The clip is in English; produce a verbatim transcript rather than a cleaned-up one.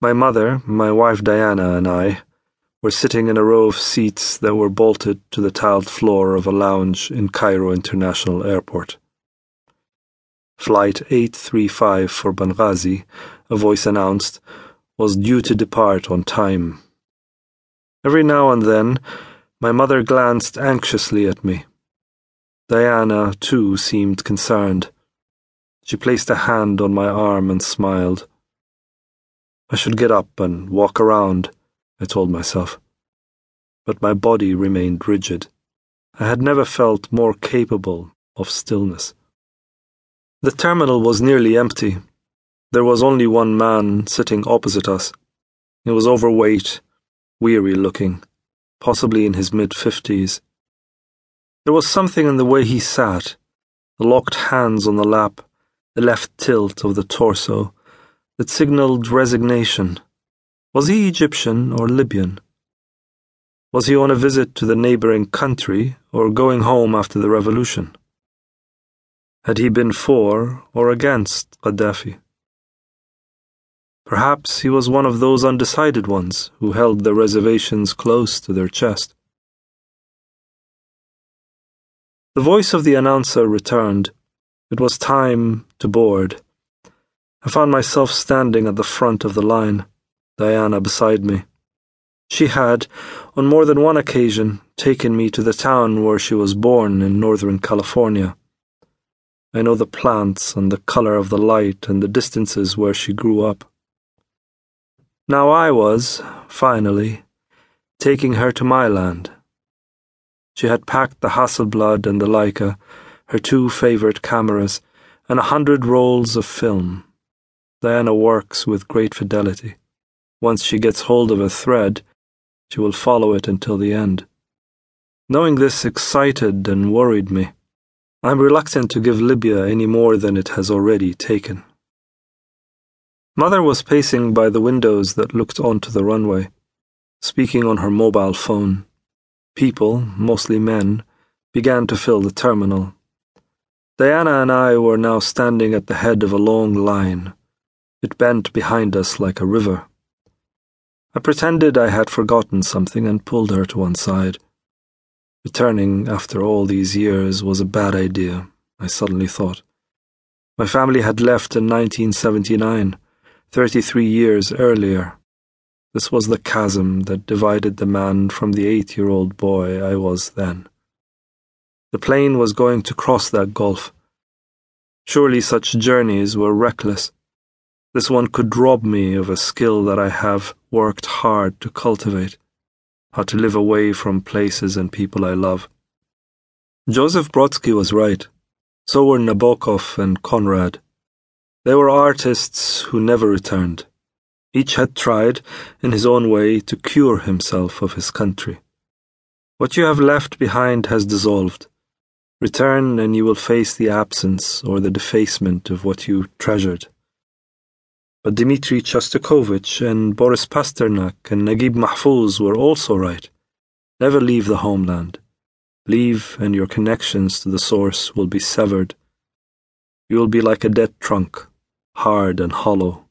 My mother, my wife Diana, and I were sitting in a row of seats that were bolted to the tiled floor of a lounge in Cairo International Airport. Flight eight three five for Benghazi, a voice announced, was due to depart on time. Every now and then, my mother glanced anxiously at me. Diana, too, seemed concerned. She placed a hand on my arm and smiled. I should get up and walk around, I told myself. But my body remained rigid. I had never felt more capable of stillness. The terminal was nearly empty. There was only one man sitting opposite us. He was overweight, weary-looking, possibly in his mid-fifties. There was something in the way he sat, the locked hands on the lap, the left tilt of the torso, that signalled resignation. Was he Egyptian or Libyan? Was he on a visit to the neighbouring country or going home after the revolution? Had he been for or against Gaddafi? Perhaps he was one of those undecided ones who held their reservations close to their chest. The voice of the announcer returned. It was time to board. I found myself standing at the front of the line, Diana beside me. She had, on more than one occasion, taken me to the town where she was born in Northern California. I know the plants and the colour of the light and the distances where she grew up. Now I was, finally, taking her to my land. She had packed the Hasselblad and the Leica, her two favourite cameras, and a hundred rolls of film. Diana works with great fidelity. Once she gets hold of a thread, she will follow it until the end. Knowing this excited and worried me. I'm reluctant to give Libya any more than it has already taken. Mother was pacing by the windows that looked onto the runway, speaking on her mobile phone. People, mostly men, began to fill the terminal. Diana and I were now standing at the head of a long line. It bent behind us like a river. I pretended I had forgotten something and pulled her to one side. Returning after all these years was a bad idea, I suddenly thought. My family had left in nineteen seventy-nine, thirty-three years earlier. This was the chasm that divided the man from the eight-year-old boy I was then. The plane was going to cross that gulf. Surely such journeys were reckless. This one could rob me of a skill that I have worked hard to cultivate, how to live away from places and people I love. Joseph Brodsky was right. So were Nabokov and Conrad. They were artists who never returned. Each had tried, in his own way, to cure himself of his country. What you have left behind has dissolved. Return and you will face the absence or the defacement of what you treasured. But Dmitri Shostakovich and Boris Pasternak and Naguib Mahfouz were also right. Never leave the homeland. Leave and your connections to the source will be severed. You will be like a dead trunk, hard and hollow.